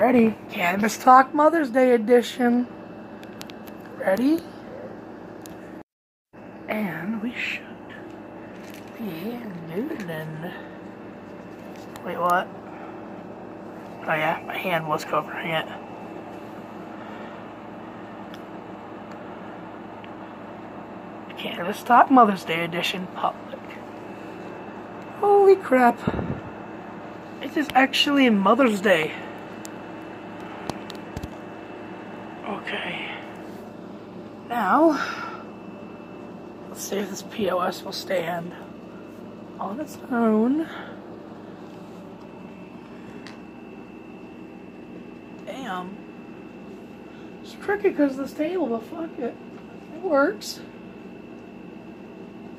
Ready? Cannabis Talk Mother's Day edition. Ready? And we should be noodling. Wait, what? Oh yeah, my hand was covering it. Cannabis Talk Mother's Day edition public. Holy crap. It is actually Mother's Day. Okay. Now, let's see if this POS will stand on its own. Damn. It's tricky because of this table, but fuck it. It works.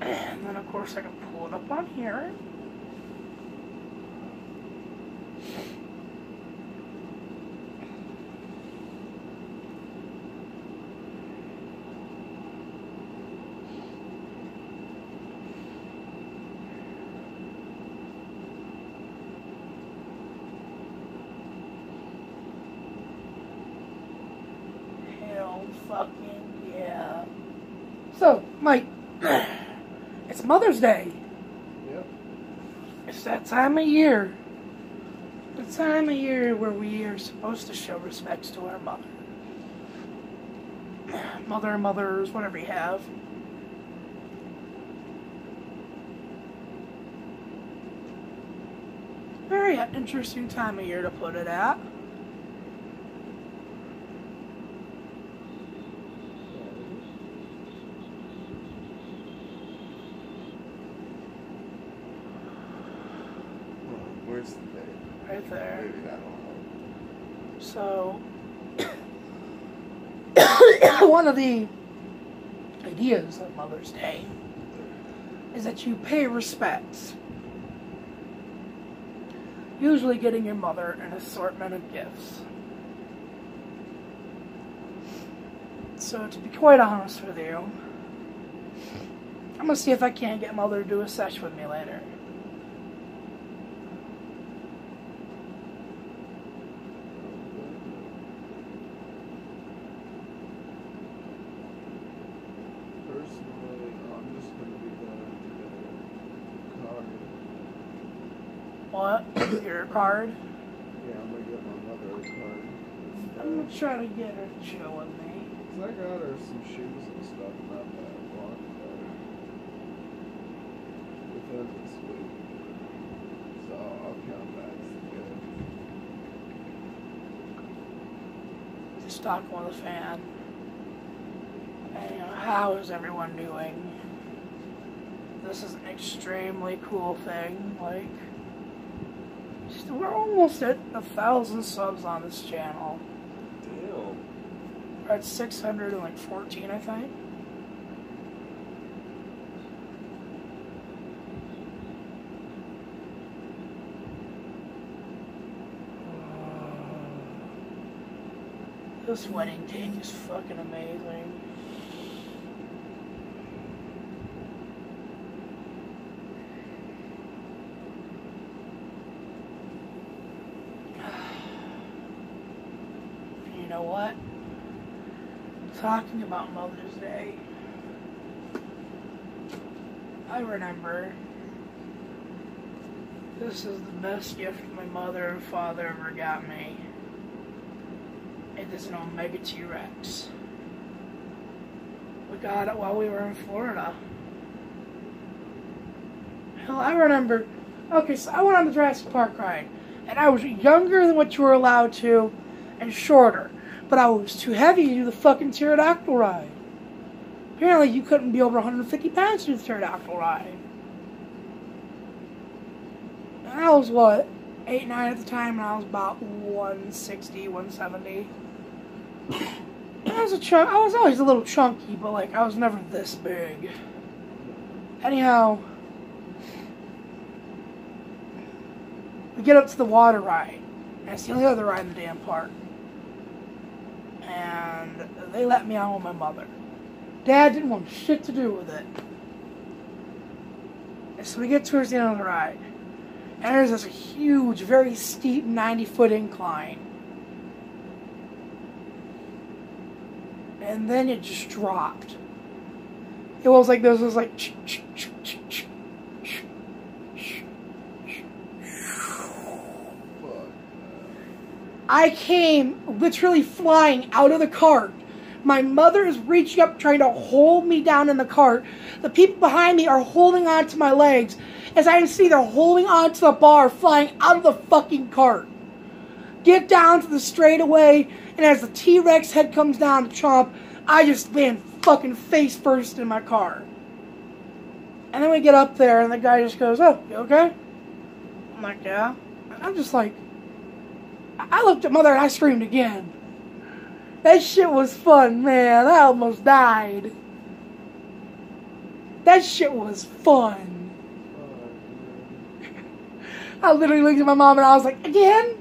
And then, of course, I can pull it up on here. Hell fucking yeah. So, Mike. It's Mother's Day. Yep. It's that time of year. The time of year where we are supposed to show respects to our mother. Mother, mothers, whatever you have. Very interesting time of year to put it at. Right there. So, one of the ideas of Mother's Day is that you pay respects. Usually getting your mother an assortment of gifts. So, to be quite honest with you, I'm going to see if I can't get Mother to do a sesh with me later. What? Your card? Yeah, I'm gonna get my mother a card. I'm gonna try to get her to chill with me. Cause I got her some shoes and stuff about that block there. Within this week. So I'll count that as good. Just talk on the fan. And, you know, how is everyone doing? This is an extremely cool thing. Like, we're almost at 1,000 subs on this channel. Damn. We're at 614, I think. This wedding cake is fucking amazing. You know what? Talking about Mother's Day, I remember this is the best gift my mother and father ever got me. It is an Omega T-Rex. We got it while we were in Florida. Hell, I remember. Okay, so I went on the Jurassic Park ride, and I was younger than what you were allowed to, and shorter. But I was too heavy to do the fucking pterodactyl ride. Apparently you couldn't be over 150 pounds to do the pterodactyl ride. And I was what? 8, 9 at the time, and I was about 160, 170. I was always a little chunky, but like I was never this big. Anyhow, we get up to the water ride. That's the only other ride in the damn park. And they let me on with my mother. Dad didn't want shit to do with it. And so we get towards the end of the ride. And there's this huge, very steep 90-foot incline. and then it just dropped. It was like this was like I came literally flying out of the cart. My mother is reaching up, trying to hold me down in the cart. The people behind me are holding on to my legs. As I see, they're holding on to the bar, flying out of the fucking cart. Get down to the straightaway, and as the T-Rex head comes down to chomp, I just land fucking face first in my car. And then we get up there, and the guy just goes, "Oh, you okay?" I'm like, "Yeah." I'm just like, I looked at Mother and I screamed again. That shit was fun, man. I almost died. That shit was fun. I literally looked at my mom and I was like, "Again?"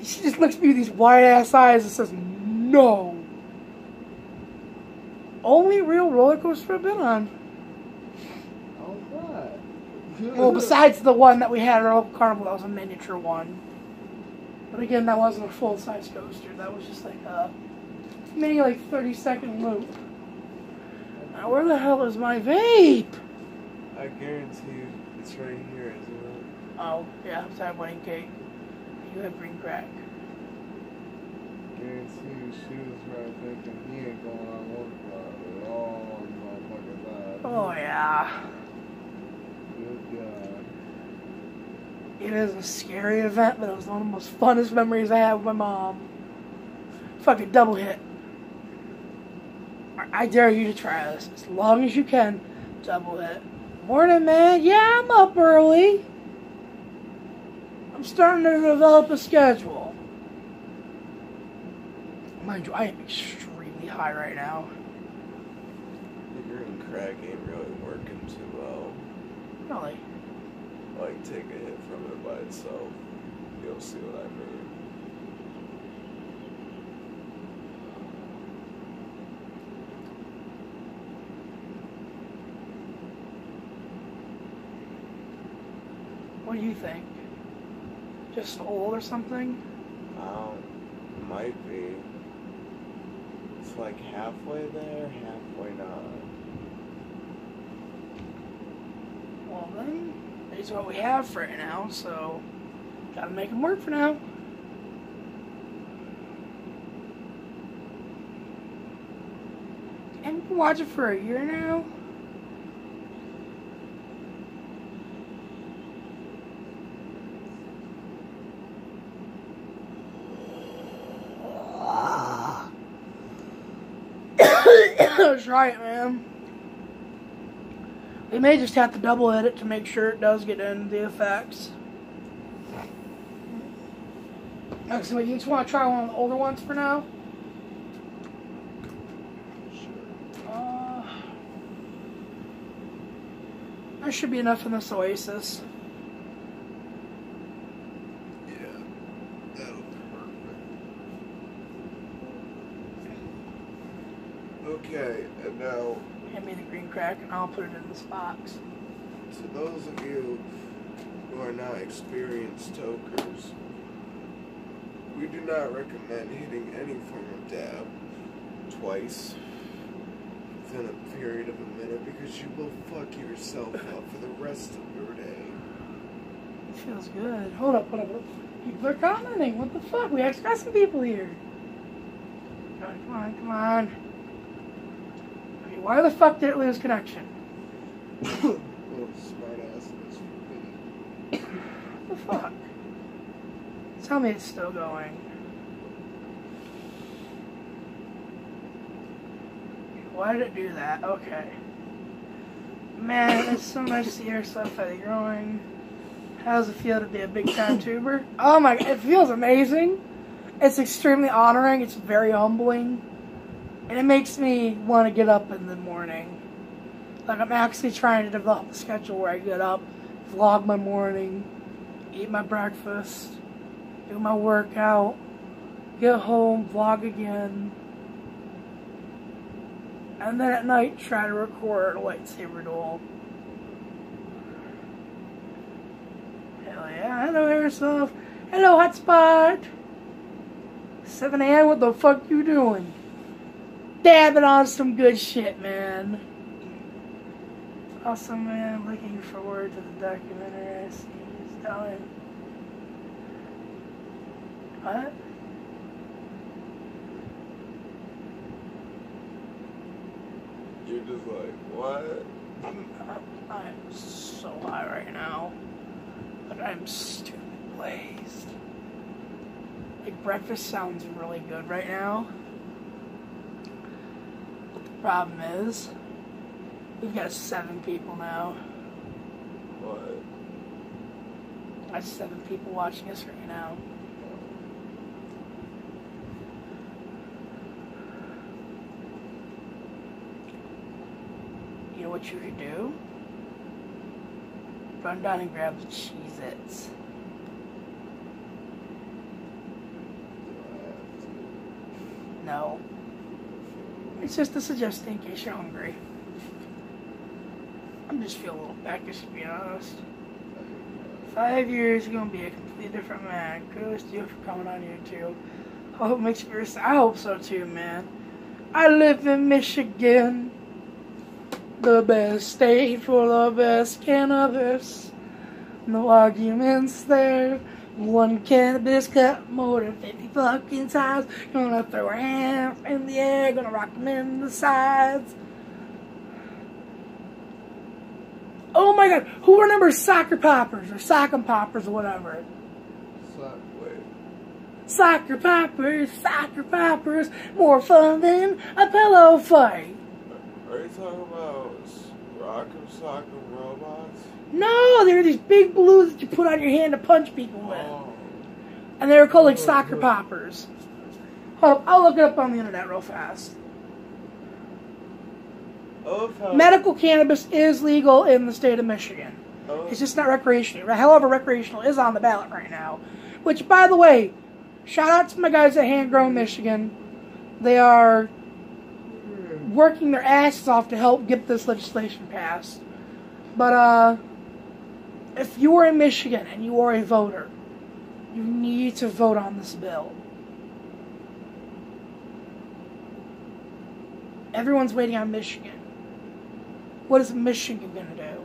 She just looks at me with these wide-ass eyes and says, "No." Only real roller coaster I've been on. All right. Well, besides the one that we had at our local carnival, that was a miniature one. But again, that wasn't a full-size coaster. That was just like a maybe like 30-second loop. Now, where the hell is my vape? I guarantee you it's right here, isn't it? Oh, yeah. I'm sorry, wedding cake. You had green crack. I guarantee you she was right thinking he ain't going on work at all in my fucking life. Oh, yeah. Good God. It is a scary event, but it was one of the most funnest memories I had with my mom. Fucking double hit. I dare you to try this. As long as you can, double hit. Morning, man. Yeah, I'm up early. I'm starting to develop a schedule. Mind you, I am extremely high right now. The green crack ain't really working too well. Really? Like, take a hit from it by itself. You'll see what I mean. What do you think? Just old or something? Might be. It's like halfway there, halfway not. Well then, it's what we have right now, so gotta make them work for now. And we've been watching for a year now. That's right, man. We may just have to double edit to make sure it does get in the effects. Actually, you just want to try one of the older ones for now? Sure. There should be enough in this Oasis. Yeah, that'll be perfect. Okay, and now, hand me the green crack and I'll put it in this box. To those of you who are not experienced tokers, we do not recommend hitting any form of dab twice within a period of a minute, because you will fuck yourself up for the rest of your day. It feels good. Hold up, hold up. People are commenting. What the fuck? We actually got some people here. Come on, come on. Why the fuck did it lose connection? Little smart ass. What the fuck? Tell me it's still going. Why did it do that? Okay. Man, there's so much to hear stuff that you're growing. How does it feel to be a big time tuber? Oh my god, it feels amazing. It's extremely honoring, it's very humbling. And it makes me want to get up in the morning. Like, I'm actually trying to develop a schedule where I get up, vlog my morning, eat my breakfast, do my workout, get home, vlog again. And then at night, try to record a lightsaber duel. Hell yeah. Hello, Airsoft. Hello, Hotspot. 7 a.m., what the fuck you doing? dabbing on some good shit, man. Awesome, man. I'm looking forward to the documentary I see he's telling. What? You're just like, what? I'm so high right now. Like, I'm stupid blazed. Like, breakfast sounds really good right now. But the problem is, we've got 7 people now. What? That's 7 people watching us right now. You know what you could do? Run down and grab the Cheez-Its. No. It's just a suggestion in case you're hungry. I'm just feeling a little peckish, to be honest. 5 years is gonna be a completely different man. Kudos to you for coming on YouTube. I hope it makes you. I hope so too, man. I live in Michigan, the best state for the best cannabis. No arguments there. One cannabis cut more than 50 fucking times. Gonna throw a hand in the air. Gonna rock them in the sides. Oh my god, who remembers Soccer Poppers or Sock 'em Poppers or whatever? Soccer Poppers, Soccer Poppers, more fun than a pillow fight. Are you talking about Rock 'em Sock 'em Robots? No, they were these big balloons that you put on your hand to punch people with. Oh. And they were called like Soccer Poppers. Hold up, I'll look it up on the internet real fast. Medical cannabis is legal in the state of Michigan. It's just not recreational. However, recreational is on the ballot right now. Which, by the way, shout out to my guys at Hand Grown Michigan. They are working their asses off to help get this legislation passed. But if you are in Michigan and you are a voter, you need to vote on this bill. Everyone's waiting on Michigan. What is Michigan going to do?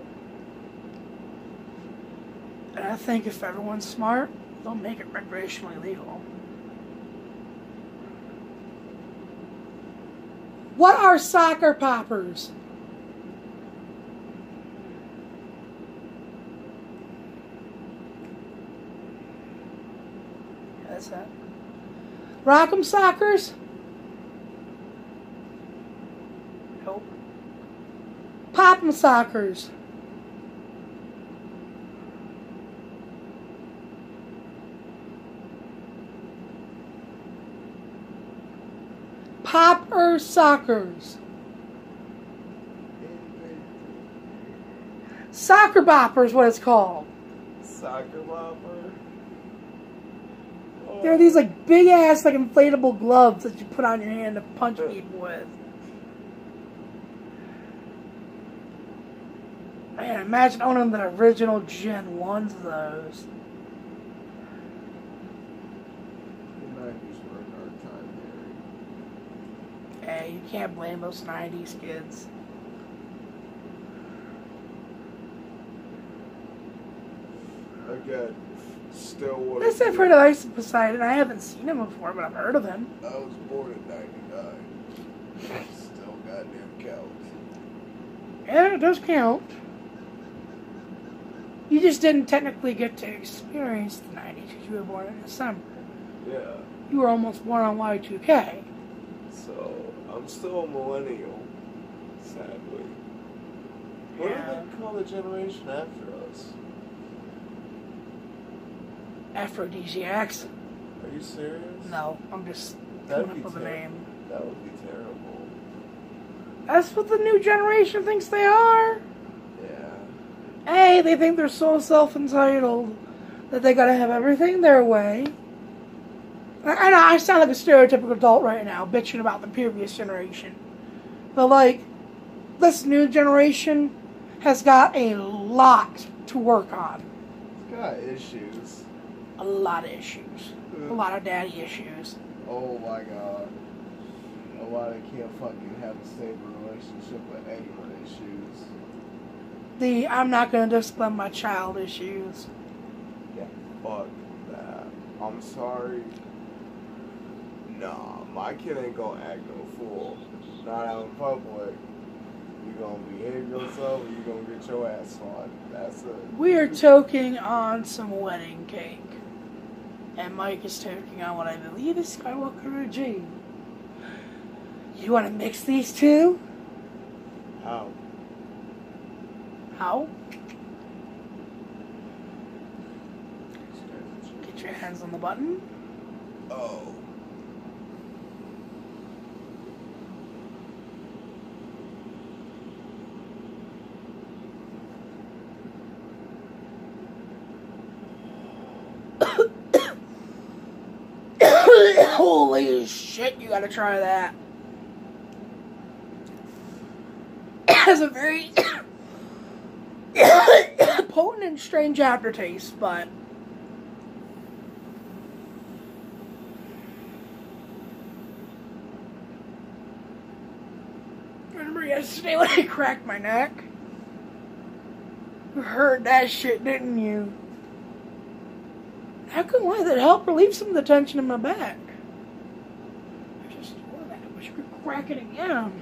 And I think if everyone's smart, they'll make it recreationally legal. What are Soccer Poppers? Yeah, that's it. Rock 'em Sockers? Nope. Pop 'em Sockers. Popper Sockers. Soccer Bopper is what it's called. Soccer Bopper. Oh. There are these like big ass like inflatable gloves that you put on your hand to punch people with. Man, imagine owning the original Gen 1's of those. The 90s were a hard time, Mary. Hey, you can't blame those 90s kids. Again, still what? Yes, I've heard of Ice Poseidon. I haven't seen him before, but I've heard of him. I was born in 99. Still goddamn counts. Yeah, it does count. You just didn't technically get to experience the 90s because you were born in December. Yeah. You were almost born on Y2K. So, I'm still a millennial, sadly. What do they call the generation after us? Aphrodisiacs. Are you serious? No, I'm just coming up with a name. That would be terrible. That's what the new generation thinks they are. Hey, they think they're so self-entitled that they gotta have everything their way. I know, I sound like a stereotypical adult right now, bitching about the previous generation. But, like, this new generation has got a lot to work on. It's got issues. A lot of issues. A lot of daddy issues. Oh, my God. know why they can't fucking have a stable relationship with anger issues. The I'm not going to discipline my child issues. Yeah, fuck that. I'm sorry. Nah, my kid ain't going to act no fool. Not out in public. You're going to behave yourself or you're going to get your ass on. That's it. We are choking on some wedding cake. And Mike is choking on what I believe is Skywalker Eugene. You want to mix these two? How? How? Get your hands on the button. Oh. Holy shit, you gotta try that. It has a very potent and strange aftertaste, but remember yesterday when I cracked my neck? You heard that shit, didn't you? I couldn't let that help relieve some of the tension in my back. I just love that. I wish I could crack it again.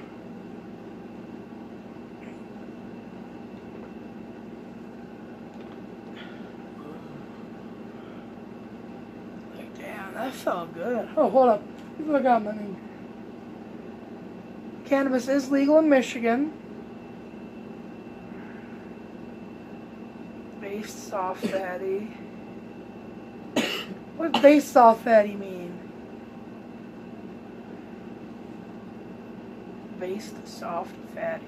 Like, damn, that felt good. Oh, hold up. Look how many. Cannabis is legal in Michigan. Based off fatty. What does based off fatty mean? Based soft fatty.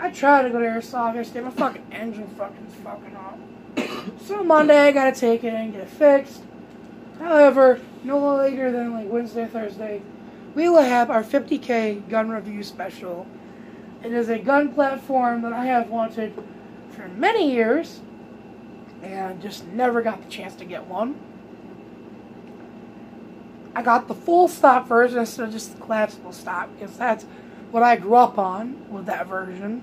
I tried to go to Airsoft yesterday. My fucking engine fucking off. So Monday I gotta take it and get it fixed. However, no later than like Wednesday, Thursday, we will have our 50K gun review special. It is a gun platform that I have wanted for many years. And just never got the chance to get one. I got the full stock version instead of just the collapsible stock, because that's what I grew up on with that version.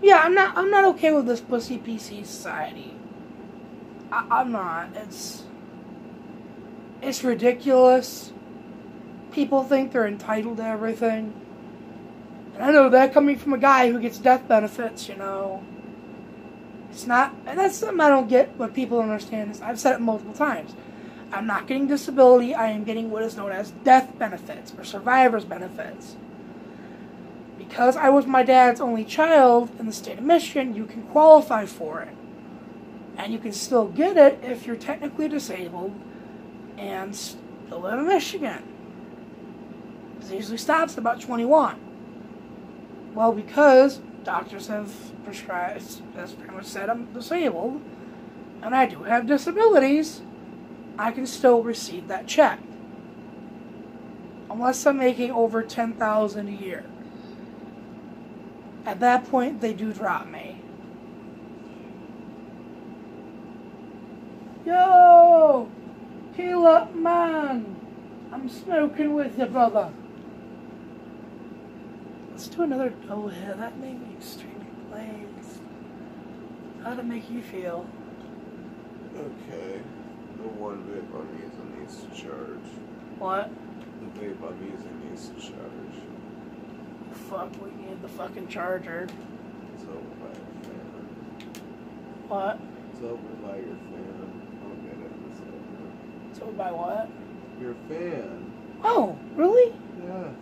Yeah, I'm not okay with this pussy PC society. I'm not. It's ridiculous. People think they're entitled to everything. And I know that coming from a guy who gets death benefits, you know. It's not, and that's something I don't get what people don't understand. I've said it multiple times. I'm not getting disability, I am getting what is known as death benefits or survivor's benefits. Because I was my dad's only child in the state of Michigan, you can qualify for it. And you can still get it if you're technically disabled and still live in Michigan. It usually stops at about 21. Well, because doctors have prescribed, as pretty much said, I'm disabled, and I do have disabilities, I can still receive that check. Unless I'm making over $10,000 a year. At that point, they do drop me. Yo! Heal up, man! I'm smoking with you, brother. Let's do another double hit. That made me extremely blazed. How'd it make you feel? Okay. The one vape I'm using needs to charge. What? The vape I'm using needs to charge. Fuck, we need the fucking charger. It's over by your fan. What? It's over by your fan. I'll get it. It's over. It's over by what? Your fan. Oh, really? Yes.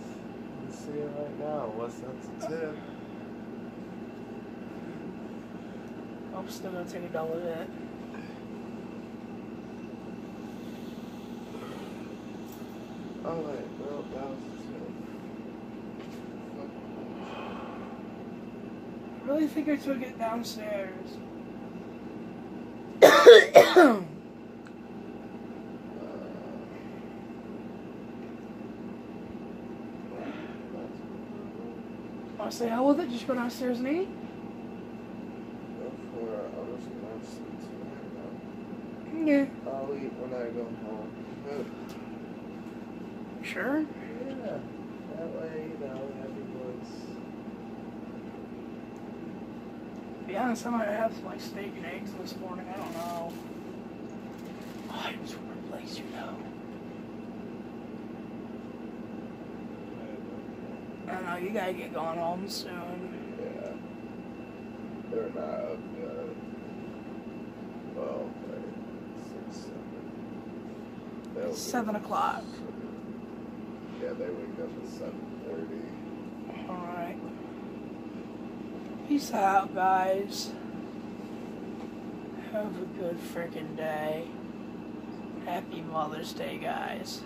I see it right now, unless that's a tip. I'm still going to take a dollar hit. Oh, wait. Well, that was a tip. I really think I took it downstairs. Say, how was it? Just go downstairs and eat? Yeah. I'll eat when I go home. Sure? Yeah. That way, you know, everyone's... To be honest, I might have some, like, steak and eggs this morning. I don't know. Items from a place, you know. I don't know, you gotta get going home soon. Yeah. They're not up yet. Well, like 6, 7. They'll 7 o'clock. Yeah, they wake up at 7:30. Alright. Peace out, guys. Have a good freaking day. Happy Mother's Day, guys.